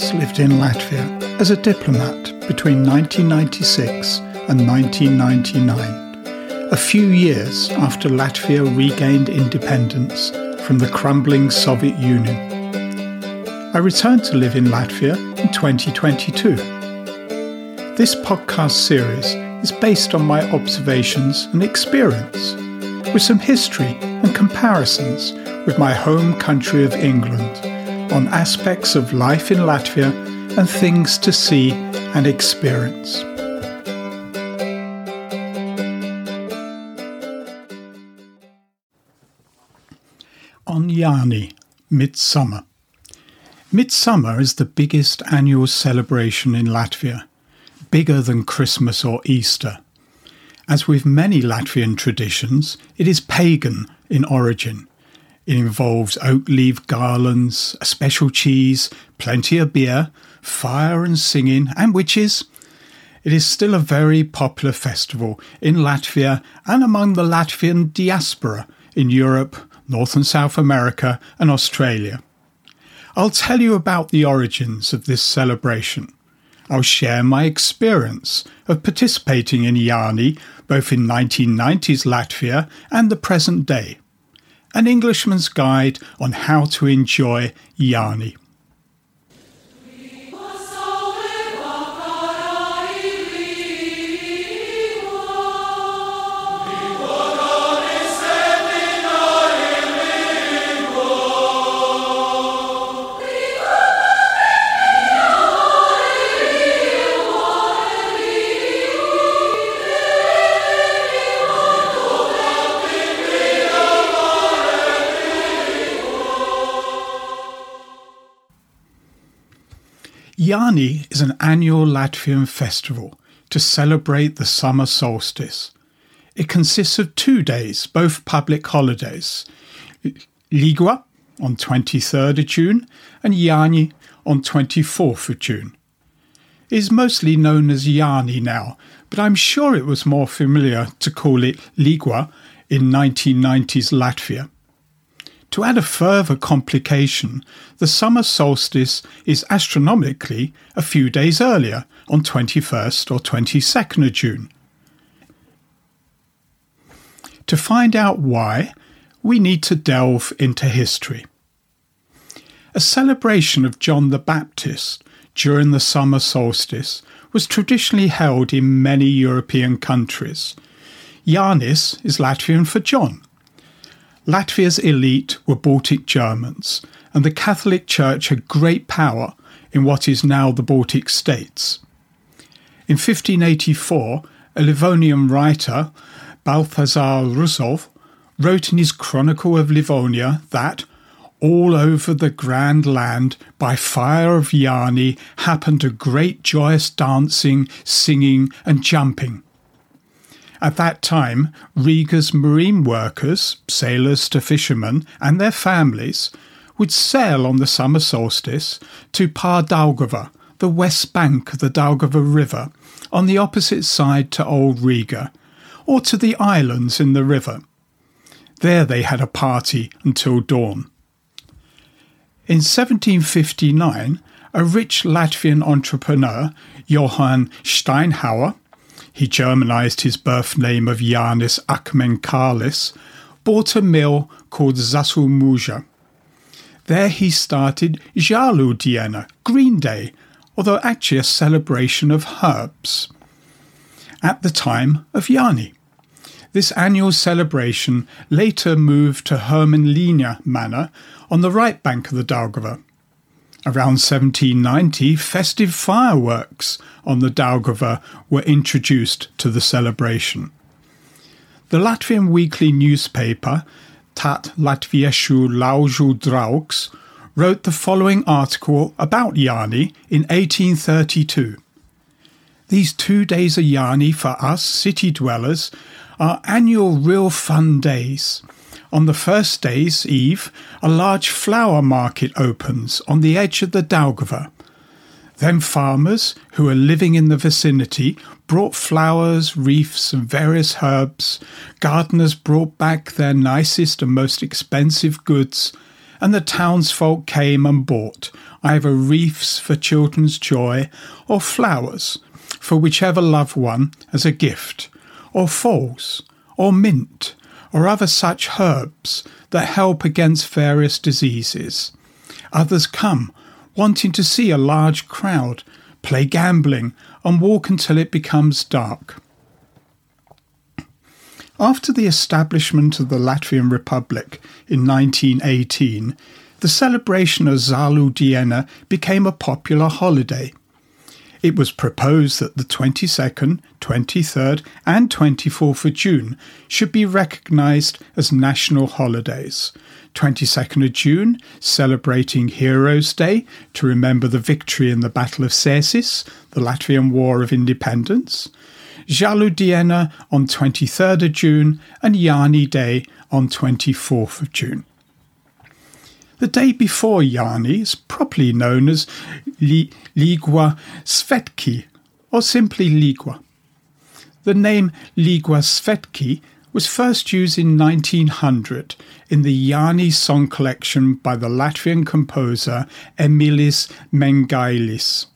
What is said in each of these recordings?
first lived in Latvia as a diplomat between 1996 and 1999, a few years after Latvia regained independence from the crumbling Soviet Union. I returned to live in Latvia in 2022. This podcast series is based on my observations and experience, with some history and comparisons with my home country of England, on aspects of life in Latvia and things to see and experience. On Jāņi, Midsummer. Midsummer is the biggest annual celebration in Latvia, bigger than Christmas or Easter. As with many Latvian traditions, it is pagan in origin. It involves oak leaf garlands, a special cheese, plenty of beer, fire and singing, and witches. It is still a very popular festival in Latvia and among the Latvian diaspora in Europe, North and South America, and Australia. I'll tell you about the origins of this celebration. I'll share my experience of participating in Jāņi, both in 1990s Latvia and the present day. An Englishman's guide on how to enjoy Jāņi. Jāņi is an annual Latvian festival to celebrate the summer solstice. It consists of 2 days, both public holidays, Līgua on 23rd of June and Jāņi on 24th of June. It is mostly known as Jāņi now, but I'm sure it was more familiar to call it Līgua in 1990s Latvia. To add a further complication, the summer solstice is astronomically a few days earlier, on 21st or 22nd of June. To find out why, we need to delve into history. A celebration of John the Baptist during the summer solstice was traditionally held in many European countries. Jānis is Latvian for John. Latvia's elite were Baltic Germans, and the Catholic Church had great power in what is now the Baltic states. In 1584, a Livonian writer, Balthazar Russow, wrote in his Chronicle of Livonia that all over the grand land, by fire of Jāņi, happened a great joyous dancing, singing and jumping. At that time, Riga's marine workers, sailors to fishermen, and their families would sail on the summer solstice to Par Daugava, the west bank of the Daugava River, on the opposite side to Old Riga, or to the islands in the river. There they had a party until dawn. In 1759, a rich Latvian entrepreneur, Johann Steinhauer, he Germanized his birth name of Janis Akmenkalis, bought a mill called Zasul Muja. There he started Zāļu diena, Green Day, although actually a celebration of herbs, at the time of Jāņi. This annual celebration later moved to Hermanlinia Manor on the right bank of the Daugava. Around 1790, festive fireworks on the Daugava were introduced to the celebration. The Latvian weekly newspaper, Tāt Latviešu Laužu Draugs, wrote the following article about Jāņi in 1832. These 2 days of Jāņi for us city dwellers are annual real fun days. On the first day's eve, a large flower market opens on the edge of the Daugava. Then farmers, who are living in the vicinity, brought flowers, wreaths and various herbs. Gardeners brought back their nicest and most expensive goods, and the townsfolk came and bought either wreaths for children's joy or flowers for whichever loved one as a gift, or foals, or mint, or other such herbs that help against various diseases. Others come, wanting to see a large crowd, play gambling, and walk until it becomes dark. After the establishment of the Latvian Republic in 1918, the celebration of Zāļu diena became a popular holiday. It was proposed that the 22nd, 23rd and 24th of June should be recognised as national holidays. 22nd of June, celebrating Heroes' Day to remember the victory in the Battle of Cēsis, the Latvian War of Independence. Zāļu diena on 23rd of June and Jāņi Day on 24th of June. The day before Jāņi is properly known as Līgua svētki, or simply Līgua. The name Līgua svētki was first used in 1900 in the Jāņi song collection by the Latvian composer Emilis Melngailis.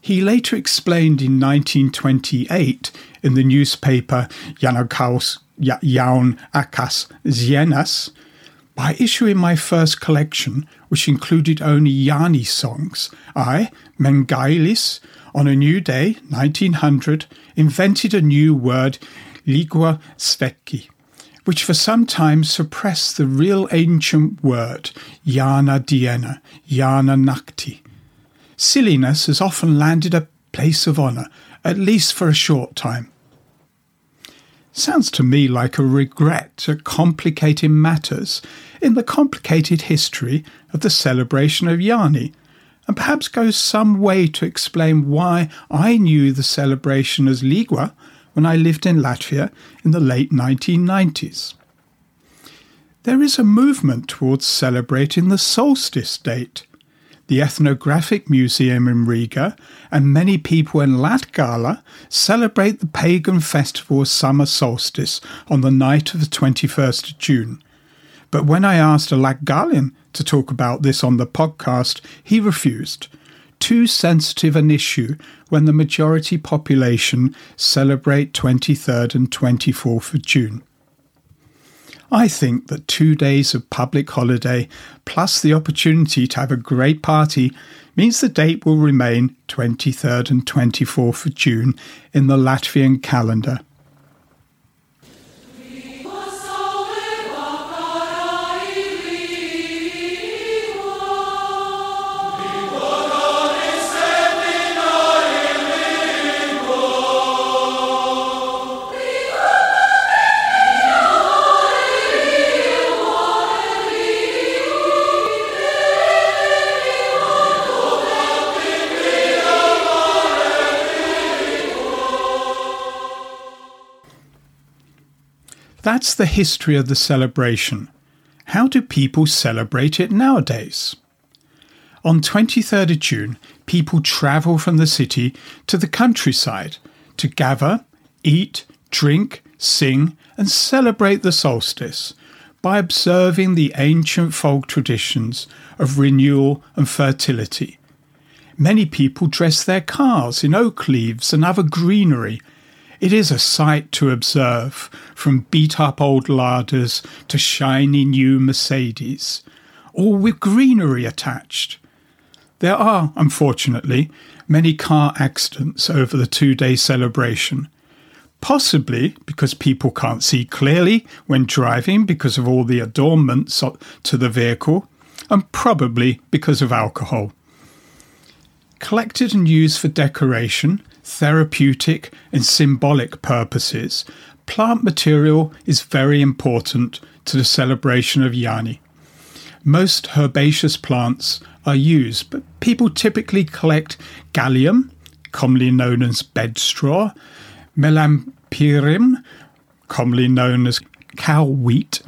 He later explained in 1928 in the newspaper Jāņa kauss jaunākās ziņas, "By issuing my first collection, which included only Jāņi songs, I, Melngailis, on a new day, 1900, invented a new word, Līgua svētki, which for some time suppressed the real ancient word, Jāņa diena, Jāņa nakti. Silliness has often landed a place of honour, at least for a short time." Sounds to me like a regret at complicating matters in the complicated history of the celebration of Jāņi, and perhaps goes some way to explain why I knew the celebration as Līgua when I lived in Latvia in the late 1990s. There is a movement towards celebrating the solstice date. The Ethnographic Museum in Riga and many people in Latgala celebrate the pagan festival of summer solstice on the night of the 21st of June. But when I asked a Latgalian to talk about this on the podcast, he refused. Too sensitive an issue when the majority population celebrate 23rd and 24th of June. I think that 2 days of public holiday plus the opportunity to have a great party means the date will remain 23rd and 24th of June in the Latvian calendar. That's the history of the celebration. How do people celebrate it nowadays? On 23rd of June, people travel from the city to the countryside to gather, eat, drink, sing and celebrate the solstice by observing the ancient folk traditions of renewal and fertility. Many people dress their cars in oak leaves and other greenery. It is a sight to observe, from beat-up old larders to shiny new Mercedes, all with greenery attached. There are, unfortunately, many car accidents over the 2-day celebration, possibly because people can't see clearly when driving because of all the adornments to the vehicle, and probably because of alcohol. Collected and used for decoration, therapeutic and symbolic purposes, plant material is very important to the celebration of Jāņi. Most herbaceous plants are used, but people typically collect gallium, commonly known as bedstraw, melampirim, commonly known as cow wheat,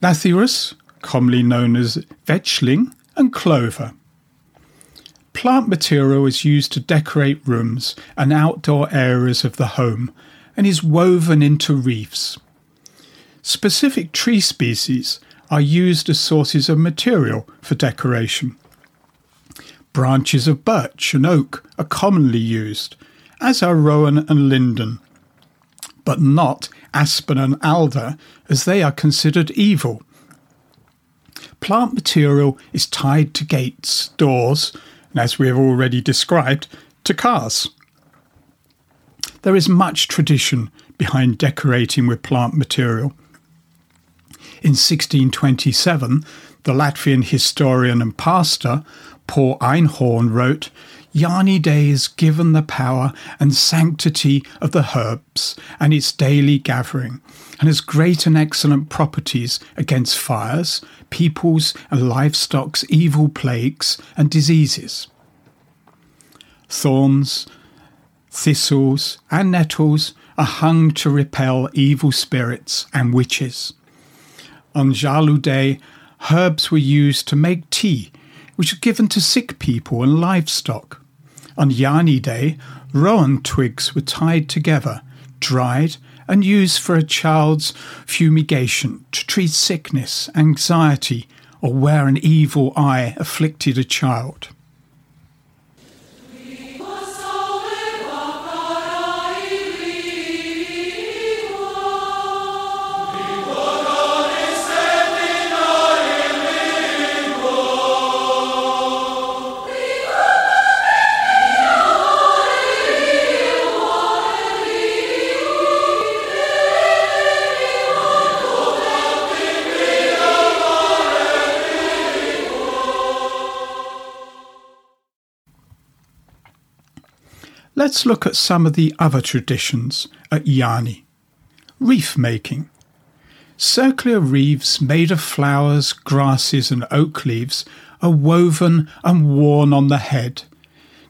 lathyrus, commonly known as vetchling, and clover. Plant material is used to decorate rooms and outdoor areas of the home and is woven into wreaths. Specific tree species are used as sources of material for decoration. Branches of birch and oak are commonly used, as are rowan and linden, but not aspen and alder, as they are considered evil. Plant material is tied to gates, doors, and as we have already described, to cars. There is much tradition behind decorating with plant material. In 1627, the Latvian historian and pastor Paul Einhorn wrote, "Jāņi Day is given the power and sanctity of the herbs and its daily gathering, and has great and excellent properties against fires, people's and livestock's evil plagues and diseases. Thorns, thistles and nettles are hung to repel evil spirits and witches. On Zāļu Day, herbs were used to make tea, which are given to sick people and livestock. On Jāņi Day, rowan twigs were tied together, dried, and used for a child's fumigation to treat sickness, anxiety, or where an evil eye afflicted a child." Let's look at some of the other traditions at Jāņi. Wreath making. Circular wreaths made of flowers, grasses and oak leaves are woven and worn on the head.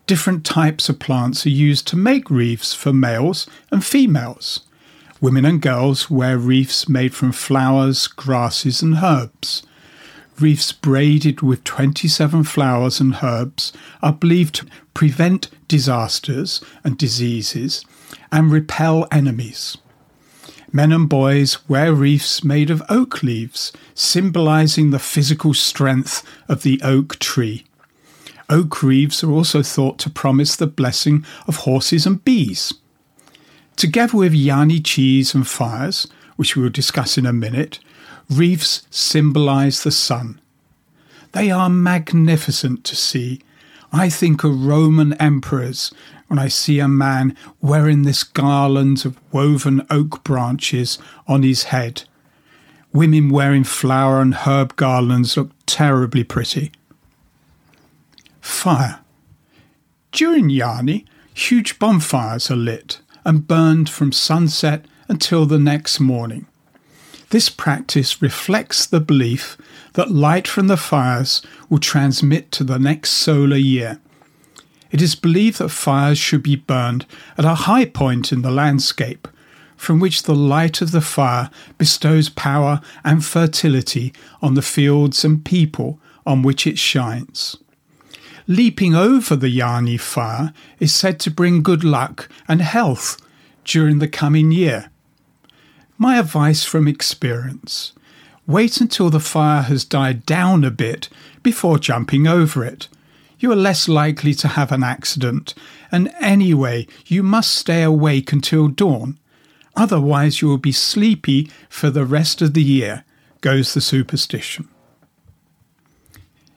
Different types of plants are used to make wreaths for males and females. Women and girls wear wreaths made from flowers, grasses and herbs. Wreaths braided with 27 flowers and herbs are believed to prevent disasters and diseases and repel enemies. Men and boys wear wreaths made of oak leaves, symbolizing the physical strength of the oak tree. Oak wreaths are also thought to promise the blessing of horses and bees. Together with Jāņi cheese and fires, which we will discuss in a minute, wreaths symbolize the sun. They are magnificent to see. I think of Roman emperors when I see a man wearing this garland of woven oak branches on his head. Women wearing flower and herb garlands look terribly pretty. Fire. During Jāņi, huge bonfires are lit and burned from sunset until the next morning. This practice reflects the belief that light from the fires will transmit to the next solar year. It is believed that fires should be burned at a high point in the landscape, from which the light of the fire bestows power and fertility on the fields and people on which it shines. Leaping over the Jāņi fire is said to bring good luck and health during the coming year. My advice from experience: wait until the fire has died down a bit before jumping over it. You are less likely to have an accident, and anyway, you must stay awake until dawn. Otherwise, you will be sleepy for the rest of the year, goes the superstition.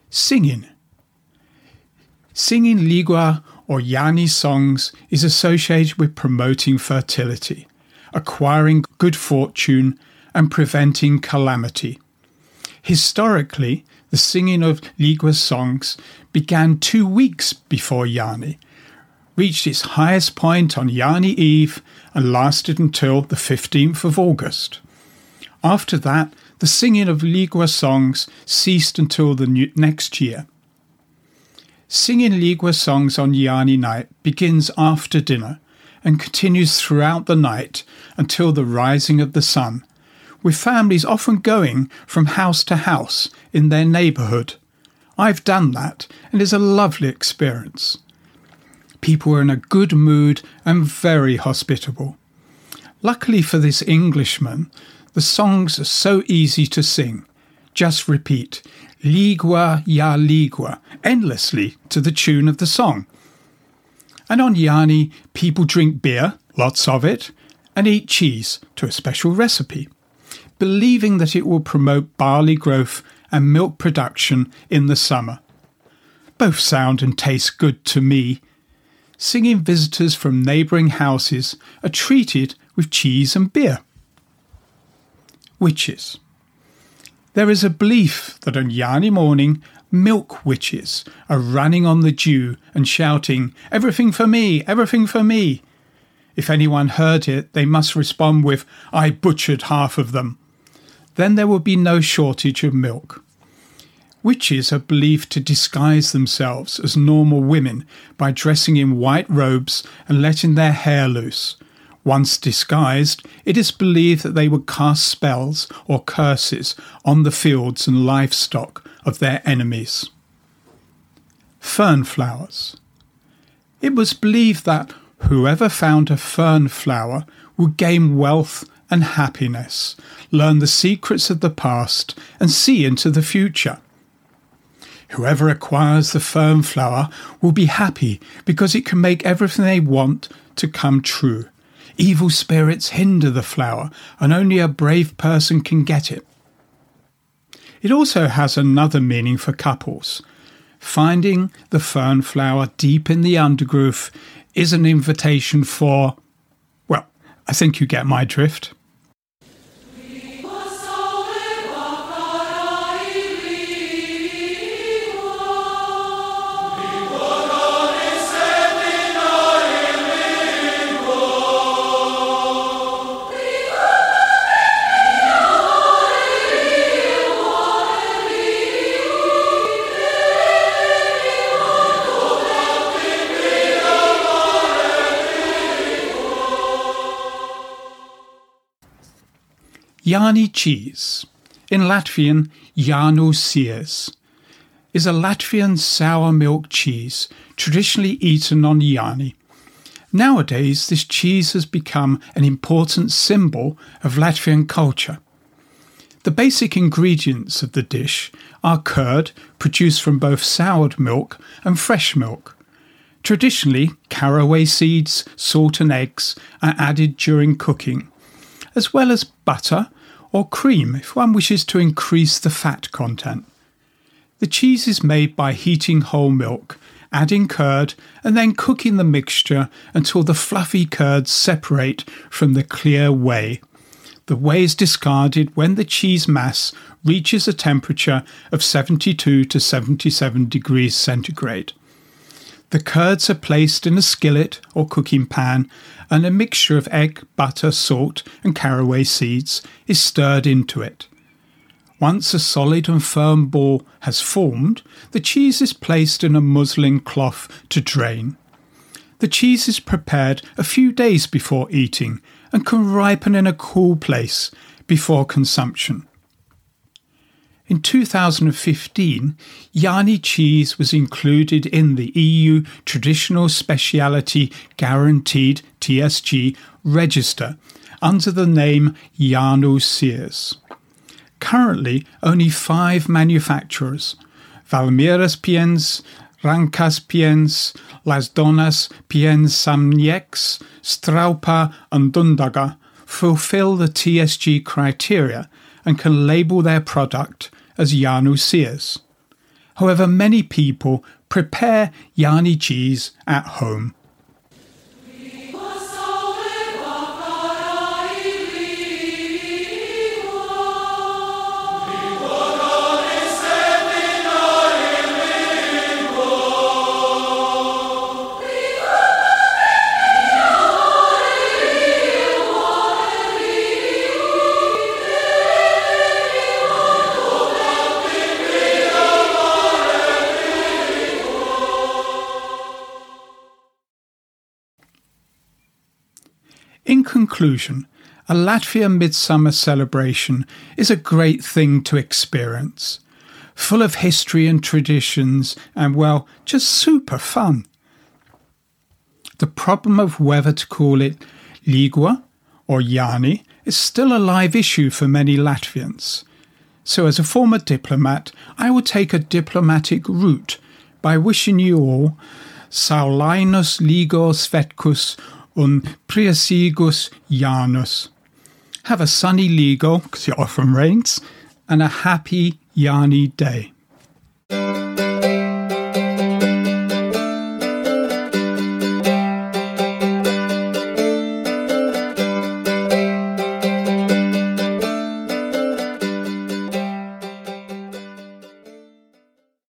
Singing. Singing Līgua or Jāņi songs is associated with promoting fertility, acquiring good fortune and preventing calamity. Historically, the singing of Līgua songs began 2 weeks before Jāņi, reached its highest point on Jāņi Eve and lasted until the 15th of August. After that, the singing of Līgua songs ceased until the next year. Singing Līgua songs on Jāņi night begins after dinner and continues throughout the night until the rising of the sun, with families often going from house to house in their neighbourhood. I've done that, and it's a lovely experience. People are in a good mood and very hospitable. Luckily for this Englishman, the songs are so easy to sing. just repeat Līgua ja Līgua endlessly to the tune of the song. And on Jāņi, people drink beer, lots of it, and eat cheese to a special recipe, believing that it will promote barley growth and milk production in the summer. Both sound and taste good to me. Singing visitors from neighbouring houses are treated with cheese and beer. Witches. There is a belief that on Jāņi morning, milk witches are running on the dew and shouting, "Everything for me, everything for me." If anyone heard it, they must respond with, "I butchered half of them." Then there would be no shortage of milk. Witches are believed to disguise themselves as normal women by dressing in white robes and letting their hair loose. Once disguised, it is believed that they would cast spells or curses on the fields and livestock of their enemies. Fern flowers. It was believed that whoever found a fern flower would gain wealth and happiness, learn the secrets of the past and see into the future. Whoever acquires the fern flower will be happy because it can make everything they want to come true. Evil spirits hinder the flower and only a brave person can get it. It also has another meaning for couples. Finding the fern flower deep in the undergrowth is an invitation for, well, I think you get my drift. Jāņi cheese, in Latvian Jāņu siers, is a Latvian sour milk cheese traditionally eaten on Jāņi. Nowadays, this cheese has become an important symbol of Latvian culture. The basic ingredients of the dish are curd, produced from both soured milk and fresh milk. Traditionally, caraway seeds, salt and eggs are added during cooking, as well as butter or cream if one wishes to increase the fat content. The cheese is made by heating whole milk, adding curd and then cooking the mixture until the fluffy curds separate from the clear whey. The whey is discarded when the cheese mass reaches a temperature of 72 to 77 degrees centigrade. The curds are placed in a skillet or cooking pan and a mixture of egg, butter, salt and caraway seeds is stirred into it. Once a solid and firm ball has formed, the cheese is placed in a muslin cloth to drain. The cheese is prepared a few days before eating and can ripen in a cool place before consumption. In 2015, Jāņi cheese was included in the EU Traditional Speciality Guaranteed TSG register under the name Jāņu siers. Currently, only 5 manufacturers, Valmira Pienz, Ranca Pienz, Las Donas Pien Straupa and Dundaga, fulfill the TSG criteria and can label their product as Jāņu siers. However, many people prepare Jāņi cheese at home. In conclusion, a Latvian midsummer celebration is a great thing to experience. Full of history and traditions and, well, just super fun. The problem of whether to call it Līgua or Jāņi is still a live issue for many Latvians. So as a former diplomat, I will take a diplomatic route by wishing you all Saulainus Līgo svētkus un priecīgus Jāņus. Have a sunny Līgo, because it often rains, and a happy Jāņi day.